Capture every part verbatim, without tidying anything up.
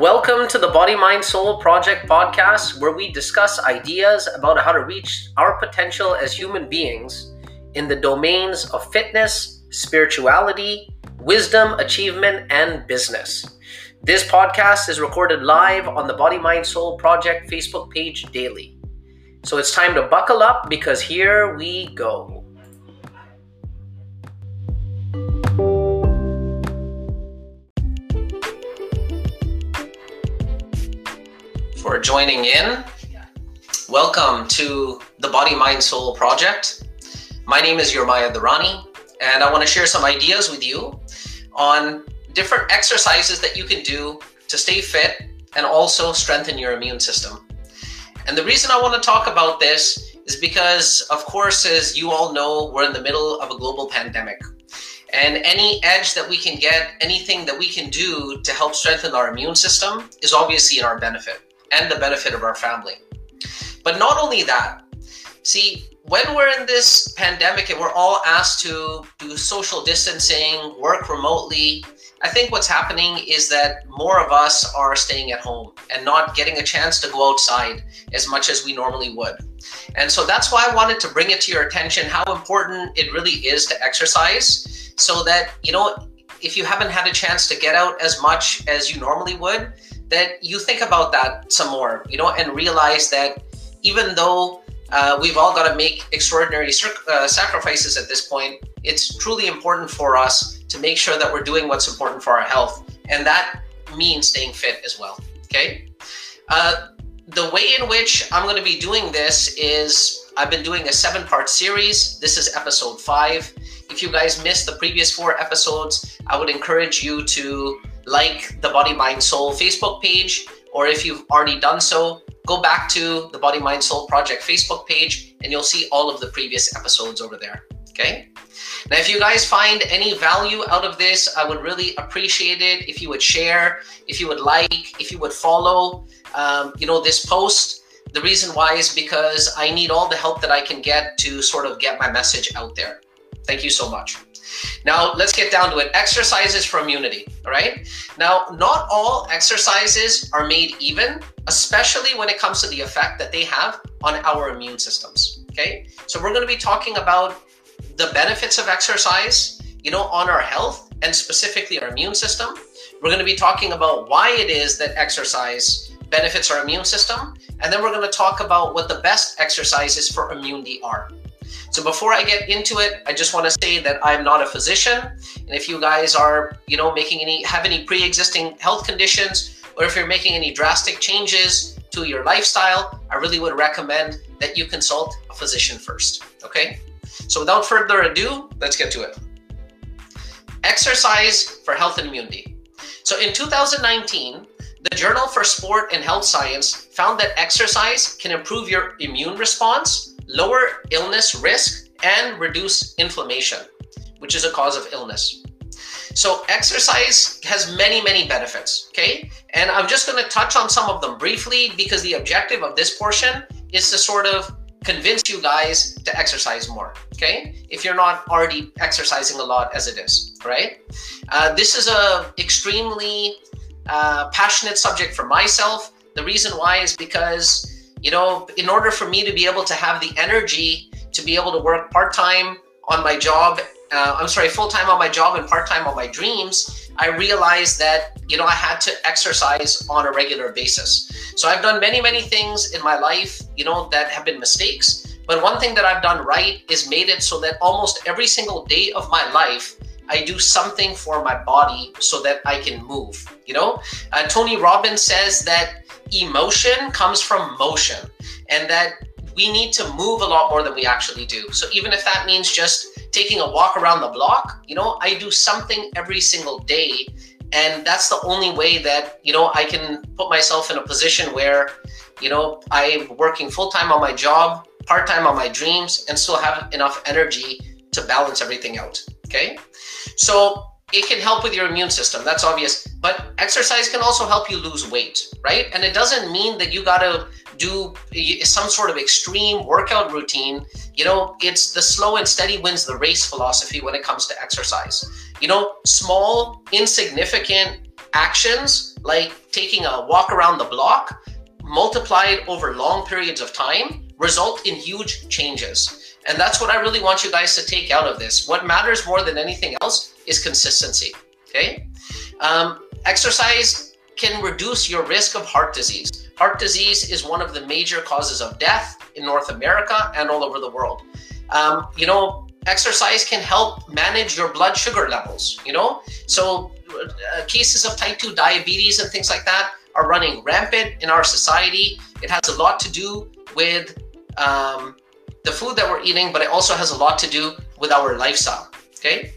Welcome to the Body, Mind, Soul Project podcast, where we discuss ideas about how to reach our potential as human beings in the domains of fitness, spirituality, wisdom, achievement, and business. This podcast is recorded live on the Body, Mind, Soul Project Facebook page daily. So it's time to buckle up because here we go. For joining in, welcome to the Body, Mind, Soul Project. My name is Yuramaya Dharani, and I want to share some ideas with you on different exercises that you can do to stay fit and also strengthen your immune system. And the reason I want to talk about this is because, of course, as you all know, we're in the middle of a global pandemic. And any edge that we can get, anything that we can do to help strengthen our immune system is obviously in our benefit and the benefit of our family. But not only that, see, when we're in this pandemic and we're all asked to do social distancing, work remotely, I think what's happening is that more of us are staying at home and not getting a chance to go outside as much as we normally would. And so that's why I wanted to bring it to your attention how important it really is to exercise, so that, you know, if you haven't had a chance to get out as much as you normally would, that you think about that some more, you know, and realize that even though uh, we've all got to make extraordinary uh, sacrifices at this point, it's truly important for us to make sure that we're doing what's important for our health. And that means staying fit as well, okay? Uh, the way in which I'm going to be doing this is I've been doing a seven part series. This is episode five. If you guys missed the previous four episodes, I would encourage you to like the Body, Mind, Soul Facebook page, or if you've already done so, go back to the Body, Mind, Soul Project Facebook page and you'll see all of the previous episodes over there, okay? Now, if you guys find any value out of this, I would really appreciate it if you would share, if you would like, if you would follow, um, you know, this post. The reason why is because I need all the help that I can get to sort of get my message out there. Thank you so much. Now, let's get down to it. Exercises for immunity, all right? Now, not all exercises are made even, especially when it comes to the effect that they have on our immune systems, okay? So we're going to be talking about the benefits of exercise, you know, on our health and specifically our immune system. We're going to be talking about why it is that exercise benefits our immune system. And then we're going to talk about what the best exercises for immunity are. So before I get into it, I just want to say that I'm not a physician. And if you guys are, you know, making any, have any pre-existing health conditions, or if you're making any drastic changes to your lifestyle, I really would recommend that you consult a physician first, okay? So without further ado, let's get to it. Exercise for health and immunity. So in two thousand nineteen, the Journal for Sport and Health Science found that exercise can improve your immune response, lower illness risk, and reduce inflammation, which is a cause of illness. So exercise has many, many benefits, okay? And I'm just gonna touch on some of them briefly because the objective of this portion is to sort of convince you guys to exercise more, okay? If you're not already exercising a lot as it is, right? Uh, this is a extremely uh, passionate subject for myself. The reason why is because, you know, in order for me to be able to have the energy to be able to work part-time on my job, uh, I'm sorry, full-time on my job and part-time on my dreams, I realized that, you know, I had to exercise on a regular basis. So I've done many, many things in my life, you know, that have been mistakes. But one thing that I've done right is made it so that almost every single day of my life, I do something for my body so that I can move, you know? Uh, Tony Robbins says that emotion comes from motion, and that we need to move a lot more than we actually do. So even if that means just taking a walk around the block, you know, I do something every single day. And that's the only way that, you know, I can put myself in a position where, you know, I'm working full-time on my job, part-time on my dreams, and still have enough energy to balance everything out, okay? So it can help with your immune system, that's obvious, but exercise can also help you lose weight, right? And it doesn't mean that you gotta do some sort of extreme workout routine. You know, it's the slow and steady wins the race philosophy when it comes to exercise. You know, small, insignificant actions like taking a walk around the block, multiplied over long periods of time, result in huge changes. And that's what I really want you guys to take out of this. What matters more than anything else is consistency, okay? Um, exercise can reduce your risk of heart disease. Heart disease is one of the major causes of death in North America and all over the world. Um, you know, exercise can help manage your blood sugar levels, you know? So uh, cases of type two diabetes and things like that are running rampant in our society. It has a lot to do with um, the food that we're eating, but it also has a lot to do with our lifestyle, okay?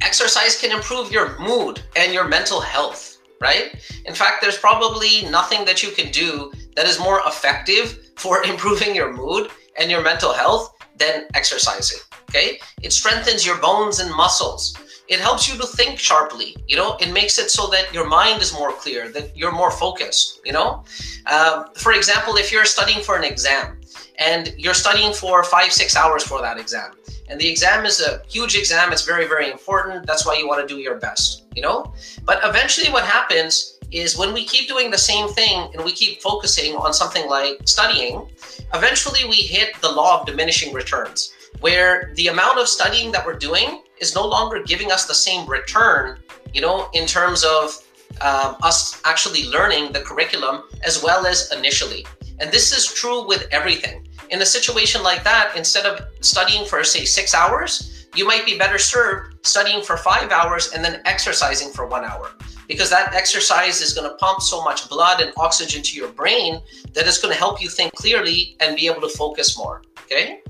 Exercise can improve your mood and your mental health, right? In fact, there's probably nothing that you can do that is more effective for improving your mood and your mental health than exercising, okay? It strengthens your bones and muscles. It helps you to think sharply, you know? It makes it so that your mind is more clear, that you're more focused, you know? Um, for example, if you're studying for an exam and you're studying for five, six hours for that exam, and the exam is a huge exam, it's very, very important, that's why you wanna do your best, you know? But eventually what happens is when we keep doing the same thing and we keep focusing on something like studying, eventually we hit the law of diminishing returns, where the amount of studying that we're doing is no longer giving us the same return, you know, in terms of um, us actually learning the curriculum as well as initially. And this is true with everything. In a situation like that, instead of studying for say six hours, you might be better served studying for five hours and then exercising for one hour. Because that exercise is going to pump so much blood and oxygen to your brain that it's going to help you think clearly and be able to focus more, okay?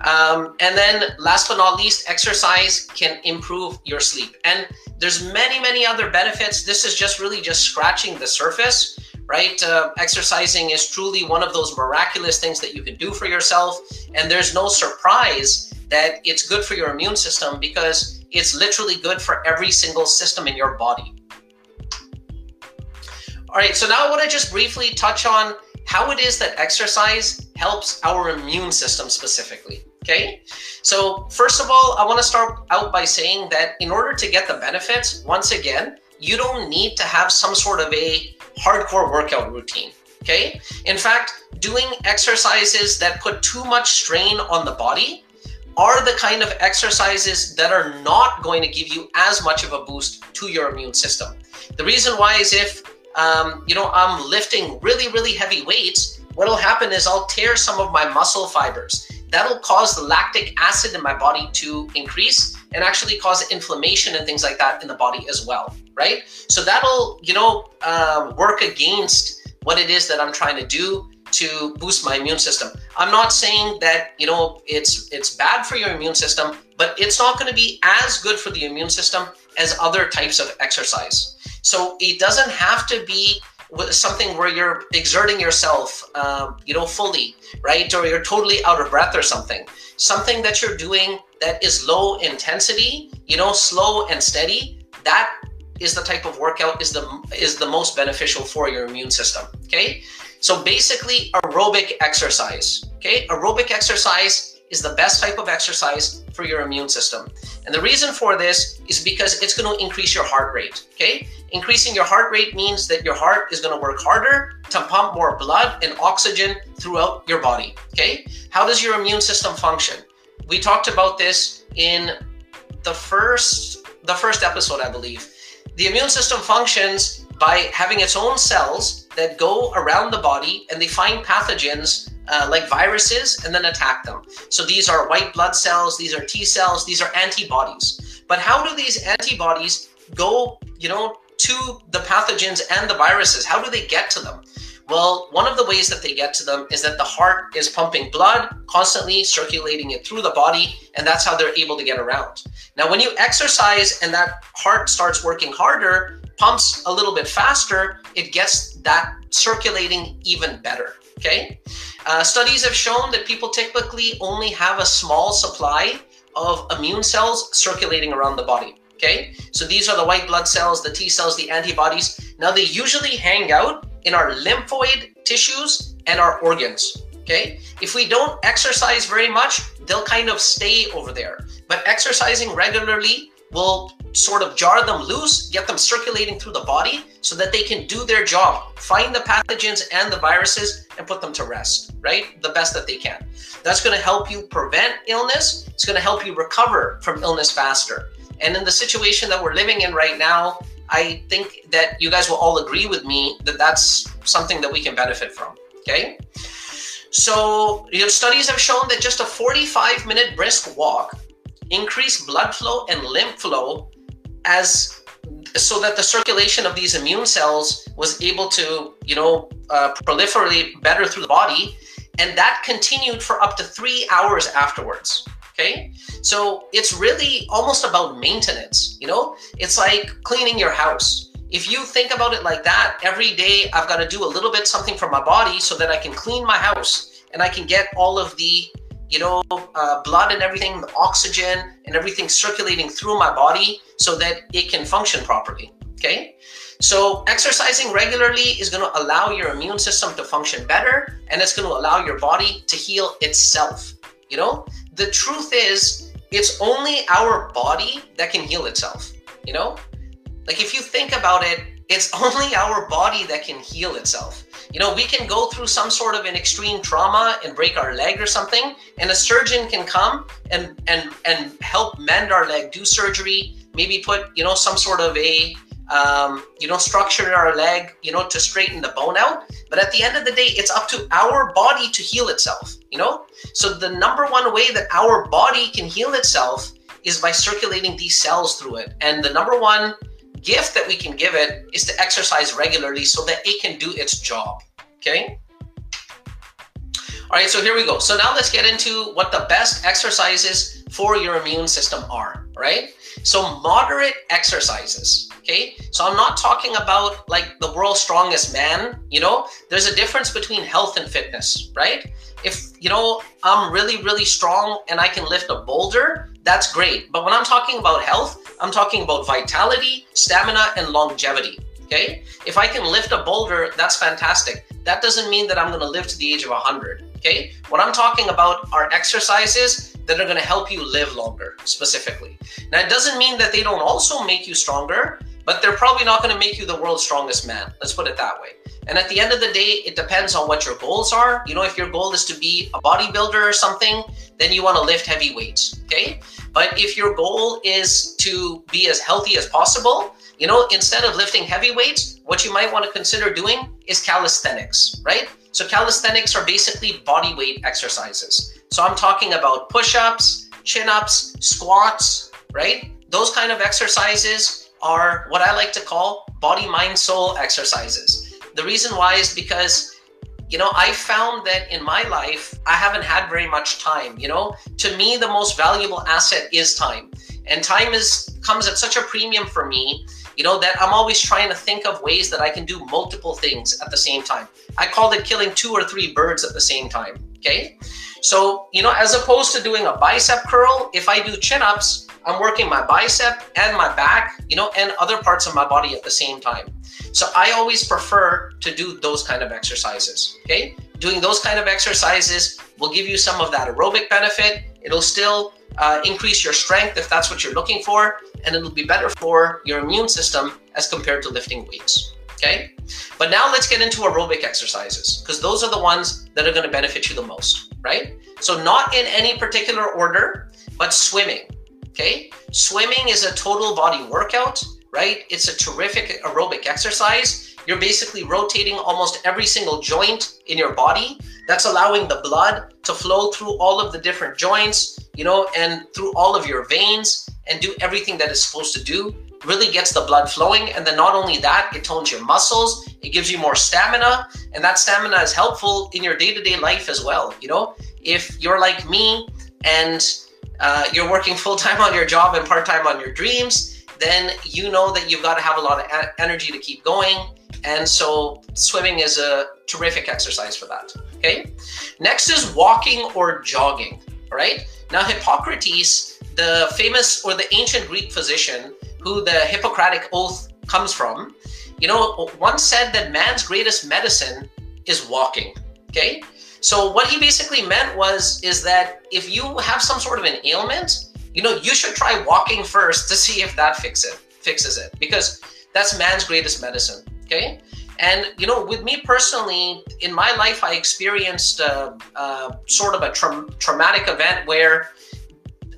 Um, and then last but not least, exercise can improve your sleep. And there's many, many other benefits. This is just really just scratching the surface, right? Uh, exercising is truly one of those miraculous things that you can do for yourself. And there's no surprise that it's good for your immune system because it's literally good for every single system in your body. All right, so now I want to just briefly touch on how it is that exercise helps our immune system specifically, okay? So first of all, I want to start out by saying that in order to get the benefits, once again, you don't need to have some sort of a hardcore workout routine, okay? In fact, doing exercises that put too much strain on the body are the kind of exercises that are not going to give you as much of a boost to your immune system. The reason why is if Um, you know, I'm lifting really, really heavy weights, what'll happen is I'll tear some of my muscle fibers. That'll cause the lactic acid in my body to increase and actually cause inflammation and things like that in the body as well, right? So that'll, you know, uh, work against what it is that I'm trying to do to boost my immune system. I'm not saying that, you know, it's, it's bad for your immune system, but it's not going to be as good for the immune system as other types of exercise. So it doesn't have to be something where you're exerting yourself, um, you know, fully, right? Or you're totally out of breath or something. Something that you're doing that is low intensity, you know, slow and steady, that is the type of workout is the, is the most beneficial for your immune system, okay? So basically aerobic exercise, okay? Aerobic exercise is the best type of exercise for your immune system. And the reason for this is because it's going to increase your heart rate, okay? Increasing your heart rate means that your heart is going to work harder to pump more blood and oxygen throughout your body, okay? How does your immune system function? We talked about this in the first, the first episode, I believe. The immune system functions by having its own cells that go around the body and they find pathogens Uh, like viruses and then attack them. So these are white blood cells, these are T cells, these are antibodies. But how do these antibodies go, you know, to the pathogens and the viruses? How do they get to them? Well, one of the ways that they get to them is that the heart is pumping blood, constantly circulating it through the body, and that's how they're able to get around. Now, when you exercise and that heart starts working harder, pumps a little bit faster, it gets that circulating even better. Okay, uh, studies have shown that people typically only have a small supply of immune cells circulating around the body. Okay, so these are the white blood cells, the T cells, the antibodies. Now they usually hang out in our lymphoid tissues and our organs. Okay, if we don't exercise very much, they'll kind of stay over there. But exercising regularly will sort of jar them loose, get them circulating through the body so that they can do their job, find the pathogens and the viruses and put them to rest, right? The best that they can. That's going to help you prevent illness. It's going to help you recover from illness faster. And in the situation that we're living in right now, I think that you guys will all agree with me that that's something that we can benefit from, okay? So your studies have shown that just a forty-five minute brisk walk increased blood flow and lymph flow as so that the circulation of these immune cells was able to, you know, uh, proliferate better through the body. And that continued for up to three hours afterwards. Okay. So it's really almost about maintenance, you know, it's like cleaning your house. If you think about it like that, every day I've got to do a little bit something for my body so that I can clean my house and I can get all of the, you know, uh, blood and everything, the oxygen and everything circulating through my body so that it can function properly. Okay. So exercising regularly is going to allow your immune system to function better, and it's going to allow your body to heal itself. You know, the truth is it's only our body that can heal itself. You know, like if you think about it, it's only our body that can heal itself. You know, we can go through some sort of an extreme trauma and break our leg or something, and a surgeon can come and and and help mend our leg, do surgery, maybe put, you know, some sort of a, um, you know, structure in our leg, you know, to straighten the bone out. But at the end of the day, it's up to our body to heal itself, you know? So the number one way that our body can heal itself is by circulating these cells through it. And the number one gift that we can give it is to exercise regularly so that it can do its job. Okay. All right. So here we go. So now let's get into what the best exercises for your immune system are. Right. So moderate exercises. Okay. So I'm not talking about like the world's strongest man, you know, there's a difference between health and fitness, right? If, you know, I'm really, really strong and I can lift a boulder, that's great. But when I'm talking about health, I'm talking about vitality, stamina, and longevity, okay? If I can lift a boulder, that's fantastic. That doesn't mean that I'm gonna live to the age of one hundred, okay? What I'm talking about are exercises that are gonna help you live longer, specifically. Now, it doesn't mean that they don't also make you stronger, but they're probably not gonna make you the world's strongest man. Let's put it that way. And at the end of the day, it depends on what your goals are. You know, if your goal is to be a bodybuilder or something, then you want to lift heavy weights, okay? But if your goal is to be as healthy as possible, you know, instead of lifting heavy weights, what you might want to consider doing is calisthenics, right? So calisthenics are basically body weight exercises. So I'm talking about push-ups, chin-ups, squats, right? Those kind of exercises are what I like to call body, mind, soul exercises. The reason why is because, you know, I found that in my life, I haven't had very much time, you know. To me, the most valuable asset is time. And time is comes at such a premium for me, you know, that I'm always trying to think of ways that I can do multiple things at the same time. I call it killing two or three birds at the same time, okay? So, you know, as opposed to doing a bicep curl, if I do chin-ups, I'm working my bicep and my back, you know, and other parts of my body at the same time. So I always prefer to do those kind of exercises, okay? Doing those kind of exercises will give you some of that aerobic benefit. It'll still uh, increase your strength if that's what you're looking for, and it'll be better for your immune system as compared to lifting weights, okay? But now let's get into aerobic exercises, because those are the ones that are gonna benefit you the most, right? So not in any particular order, but swimming. Okay, swimming is a total body workout, right? It's a terrific aerobic exercise. You're basically rotating almost every single joint in your body. That's allowing the blood to flow through all of the different joints, you know, and through all of your veins and do everything that it's supposed to do. Really gets the blood flowing. And then not only that, it tones your muscles. It gives you more stamina. And that stamina is helpful in your day-to-day life as well. You know, if you're like me and Uh, you're working full-time on your job and part-time on your dreams, then you know that you've got to have a lot of energy to keep going. And so swimming is a terrific exercise for that, okay? Next is walking or jogging, all right? Now Hippocrates, the famous or the ancient Greek physician who the Hippocratic Oath comes from, you know, once said that man's greatest medicine is walking, okay? So what he basically meant was, is that if you have some sort of an ailment, you know, you should try walking first to see if that fix it, fixes it, because that's man's greatest medicine, okay? And, you know, with me personally, in my life, I experienced uh, uh, sort of a tra traumatic event where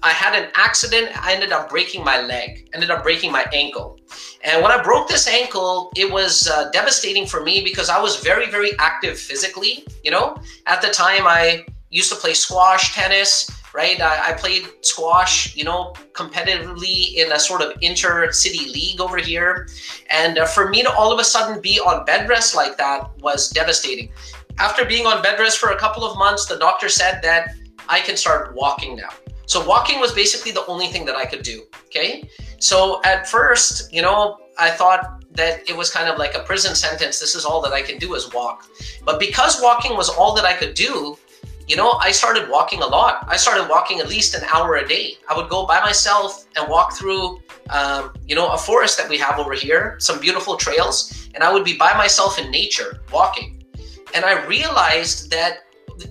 I had an accident. I ended up breaking my leg, ended up breaking my ankle. And when I broke this ankle, it was uh, devastating for me because I was very, very active physically. You know, at the time, I used to play squash, tennis, right? I, I played squash, you know, competitively in a sort of inter-city league over here. And uh, for me to all of a sudden be on bed rest like that was devastating. After being on bed rest for a couple of months, the doctor said that I can start walking now. So walking was basically the only thing that I could do, okay? So at first, you know, I thought that it was kind of like a prison sentence. This is all that I can do is walk. But because walking was all that I could do, you know, I started walking a lot. I started walking at least an hour a day. I would go by myself and walk through, um, you know, a forest that we have over here, some beautiful trails, and I would be by myself in nature walking. And I realized that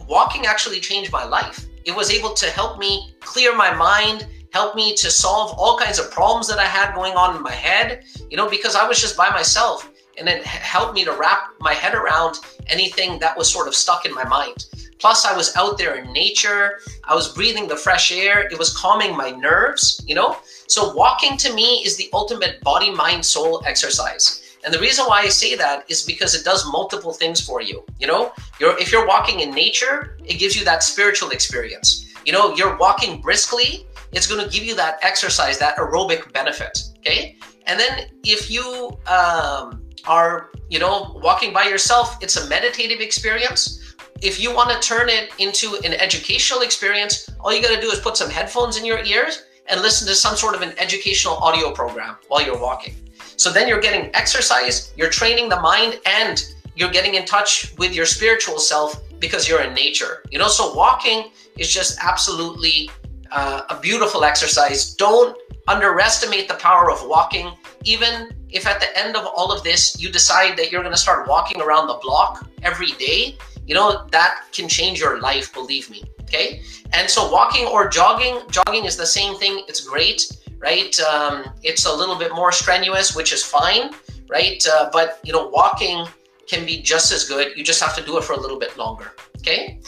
walking actually changed my life. It was able to help me clear my mind, help me to solve all kinds of problems that I had going on in my head, you know, because I was just by myself, and it helped me to wrap my head around anything that was sort of stuck in my mind. Plus, I was out there in nature. I was breathing the fresh air. It was calming my nerves, you know? So walking to me is the ultimate body, mind, soul exercise. And the reason why I say that is because it does multiple things for you. You know, you're, if you're walking in nature, it gives you that spiritual experience. You know, you're walking briskly. It's going to give you that exercise, that aerobic benefit. Okay. And then if you um, are, you know, walking by yourself, it's a meditative experience. If you want to turn it into an educational experience, all you got to do is put some headphones in your ears and listen to some sort of an educational audio program while you're walking. So then you're getting exercise, you're training the mind, and you're getting in touch with your spiritual self because you're in nature. You know, so walking is just absolutely uh, a beautiful exercise. Don't underestimate the power of walking. Even if at the end of all of this, you decide that you're going to start walking around the block every day, you know, that can change your life, believe me, okay? And so walking or jogging, jogging is the same thing. It's great, right? Um, it's a little bit more strenuous, which is fine, right? Uh, but, you know, walking can be just as good. You just have to do it for a little bit longer, okay?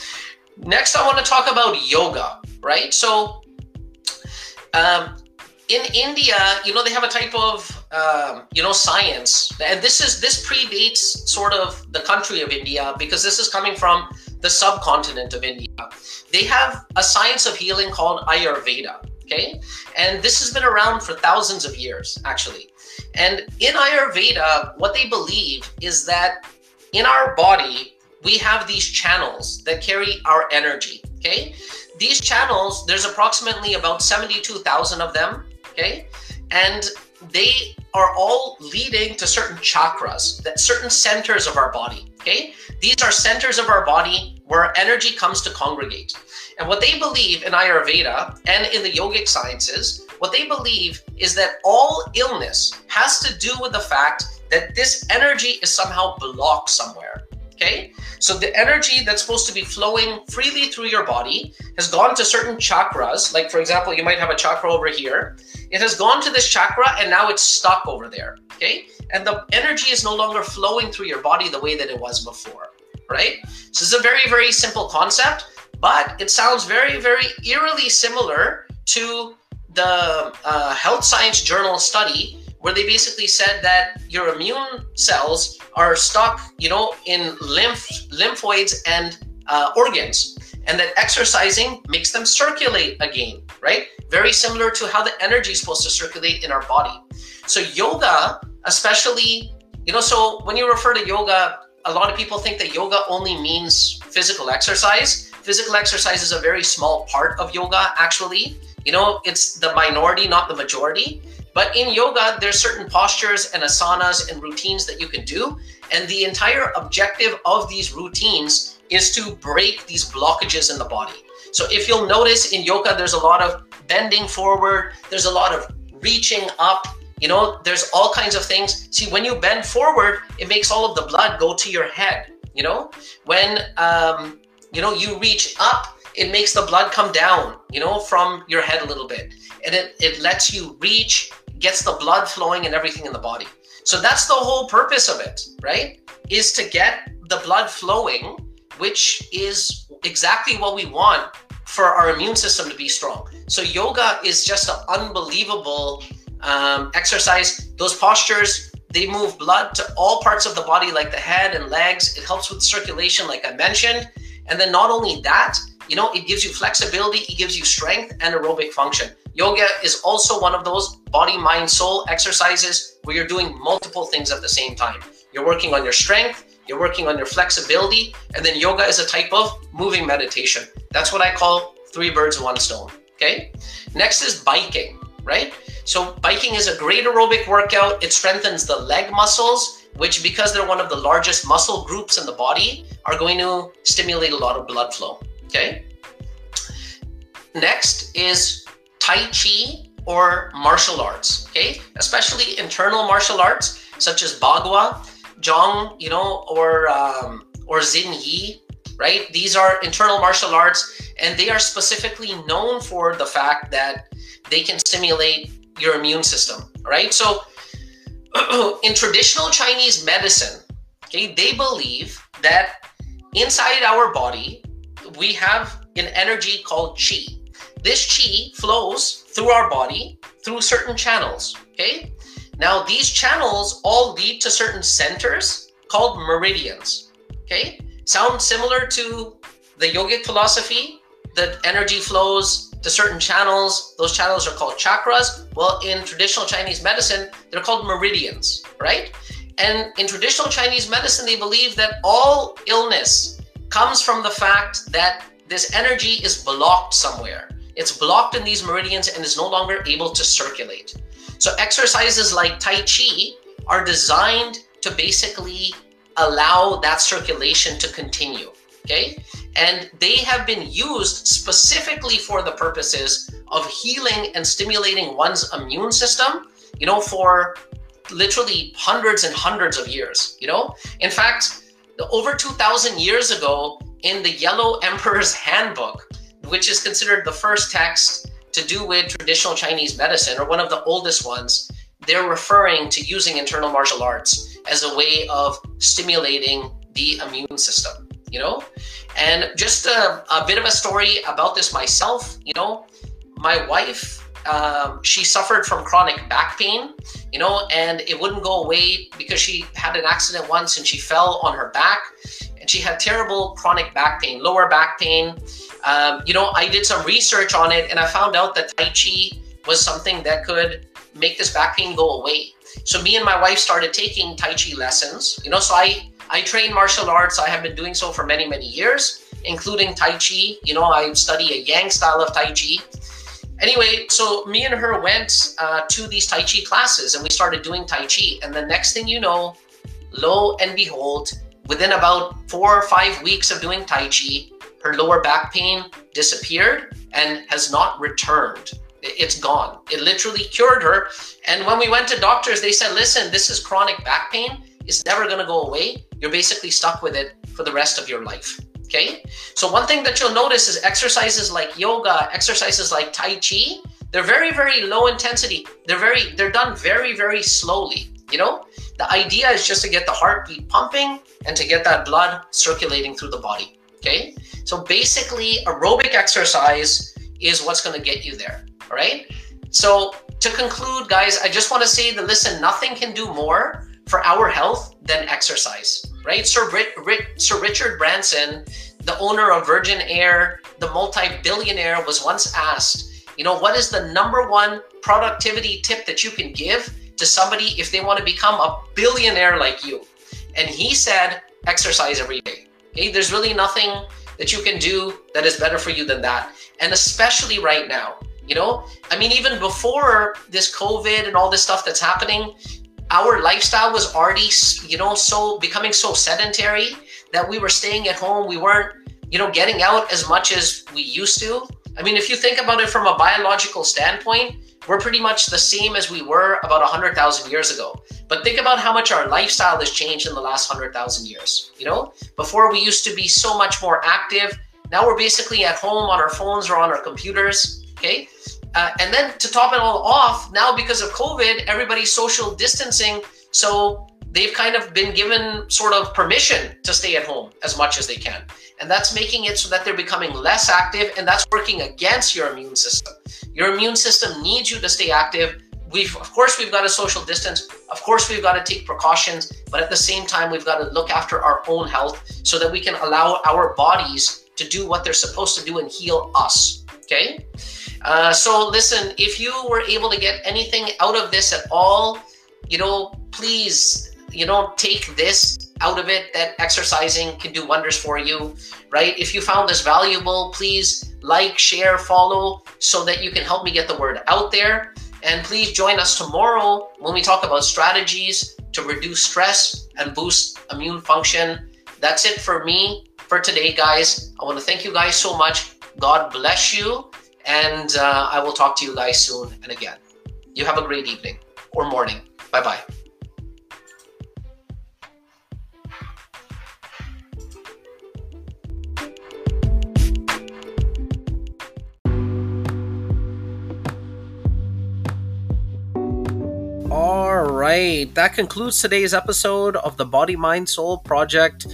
Next, I want to talk about yoga, right? So um, in India, you know, they have a type of Um, you know, science, and this is this predates sort of the country of India, because this is coming from the subcontinent of India. They have a science of healing called Ayurveda, okay? And this has been around for thousands of years, actually. And in Ayurveda, what they believe is that in our body, we have these channels that carry our energy, okay? These channels, there's approximately about seventy-two thousand of them, okay? And they are all leading to certain chakras, that certain centers of our body, okay? These are centers of our body where energy comes to congregate. And what they believe in Ayurveda and in the yogic sciences, what they believe is that all illness has to do with the fact that this energy is somehow blocked somewhere, okay? So the energy that's supposed to be flowing freely through your body has gone to certain chakras. Like, for example, you might have a chakra over here. It has gone to this chakra and now it's stuck over there, okay? And the energy is no longer flowing through your body the way that it was before, right? So it's a very, very simple concept, but it sounds very, very eerily similar to the uh, Health Science Journal study, where they basically said that your immune cells are stuck, you know, in lymph, lymphoids and uh, organs, and that exercising makes them circulate again, right? Very similar to how the energy is supposed to circulate in our body. So yoga, especially, you know, so when you refer to yoga, a lot of people think that yoga only means physical exercise. Physical exercise is a very small part of yoga, actually. You know, it's the minority, not the majority. But in yoga, there's certain postures and asanas and routines that you can do. And the entire objective of these routines is to break these blockages in the body. So if you'll notice in yoga, there's a lot of bending forward. There's a lot of reaching up. You know, there's all kinds of things. See, when you bend forward, it makes all of the blood go to your head. You know, when, um, you know, you reach up, It makes the blood come down, you know, from your head a little bit. And it, it lets you reach, gets the blood flowing and everything in the body. So that's the whole purpose of it, right? Is to get the blood flowing, which is exactly what we want for our immune system to be strong. So yoga is just an unbelievable um, exercise. Those postures, they move blood to all parts of the body, like the head and legs. It helps with circulation, like I mentioned. And then not only that, you know, it gives you flexibility, it gives you strength and aerobic function. Yoga is also one of those body, mind, soul exercises where you're doing multiple things at the same time. You're working on your strength, you're working on your flexibility, and then yoga is a type of moving meditation. That's what I call three birds, one stone, okay? Next is biking, right? So biking is a great aerobic workout. It strengthens the leg muscles, which, because they're one of the largest muscle groups in the body, are going to stimulate a lot of blood flow, okay? Next is Tai Chi or martial arts, okay? Especially internal martial arts, such as Bagua Zhang, you know, or, um, or Xin Yi, right? These are internal martial arts, and they are specifically known for the fact that they can stimulate your immune system, right? So in traditional Chinese medicine, okay, they believe that inside our body, we have an energy called qi. This qi flows through our body through certain channels, okay? Now, these channels all lead to certain centers called meridians, okay? Sounds similar to the yogic philosophy, that energy flows to certain channels. Those channels are called chakras. Well, in traditional Chinese medicine, they're called meridians, right? And in traditional Chinese medicine, they believe that all illness comes from the fact that this energy is blocked somewhere. It's blocked in these meridians and is no longer able to circulate. So exercises like Tai Chi are designed to basically allow that circulation to continue, okay? And they have been used specifically for the purposes of healing and stimulating one's immune system, you know, for literally hundreds and hundreds of years, you know? In fact, over two thousand years ago, in the Yellow Emperor's Handbook, which is considered the first text to do with traditional Chinese medicine, or one of the oldest ones, they're referring to using internal martial arts as a way of stimulating the immune system, you know? And just a, a bit of a story about this myself, you know, my wife, um, she suffered from chronic back pain, you know, and it wouldn't go away because she had an accident once and she fell on her back, and she had terrible chronic back pain, lower back pain. Um, you know, I did some research on it and I found out that Tai Chi was something that could make this back pain go away. So me and my wife started taking Tai Chi lessons, you know, so I, I train martial arts. I have been doing so for many, many years, including Tai Chi. You know, I study a Yang style of Tai Chi. Anyway, so me and her went uh, to these Tai Chi classes and we started doing Tai Chi. And the next thing you know, lo and behold, within about four or five weeks of doing Tai Chi, her lower back pain disappeared and has not returned. It's gone. It literally cured her. And when we went to doctors, they said, listen, this is chronic back pain. It's never going to go away. You're basically stuck with it for the rest of your life, okay? So one thing that you'll notice is exercises like yoga, exercises like Tai Chi, they're very, very low intensity. They're very, they're done very, very slowly, you know? The idea is just to get the heartbeat pumping and to get that blood circulating through the body, okay? So basically, aerobic exercise is what's going to get you there, all right? So to conclude, guys, I just want to say that, listen, nothing can do more for our health than exercise, right? Sir, Sir Richard Branson, the owner of Virgin Air, the multi-billionaire, was once asked, you know, what is the number one productivity tip that you can give to somebody if they want to become a billionaire like you? And he said, exercise every day. Okay, there's really nothing that you can do that is better for you than that. And especially right now, you know, I mean, even before this COVID and all this stuff that's happening, our lifestyle was already, you know, so becoming so sedentary that we were staying at home. We weren't, you know, getting out as much as we used to. I mean, if you think about it from a biological standpoint, we're pretty much the same as we were about one hundred thousand years ago. But think about how much our lifestyle has changed in the last one hundred thousand years. You know, before we used to be so much more active. Now we're basically at home on our phones or on our computers, okay? Uh, and then to top it all off, now because of COVID, everybody's social distancing, so they've kind of been given sort of permission to stay at home as much as they can. And that's making it so that they're becoming less active, and that's working against your immune system. Your immune system needs you to stay active. We've, of course, we've got to social distance. Of course, we've got to take precautions, but at the same time, we've got to look after our own health so that we can allow our bodies to do what they're supposed to do and heal us, okay? Uh, so listen, if you were able to get anything out of this at all, you know, please, you know, take this out of it, that exercising can do wonders for you, right? If you found this valuable, please like, share, follow, so that you can help me get the word out there. And please join us tomorrow when we talk about strategies to reduce stress and boost immune function. That's it for me for today, guys. I want to thank you guys so much. God bless you. And uh, I will talk to you guys soon and again. You have a great evening or morning. Bye-bye. All right, that concludes today's episode of the Body, Mind, Soul Project.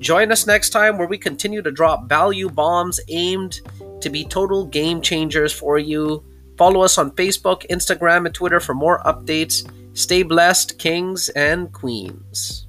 Join us next time where we continue to drop value bombs aimed to be total game changers for you. Follow us on Facebook, Instagram, and Twitter for more updates. Stay blessed, kings and queens.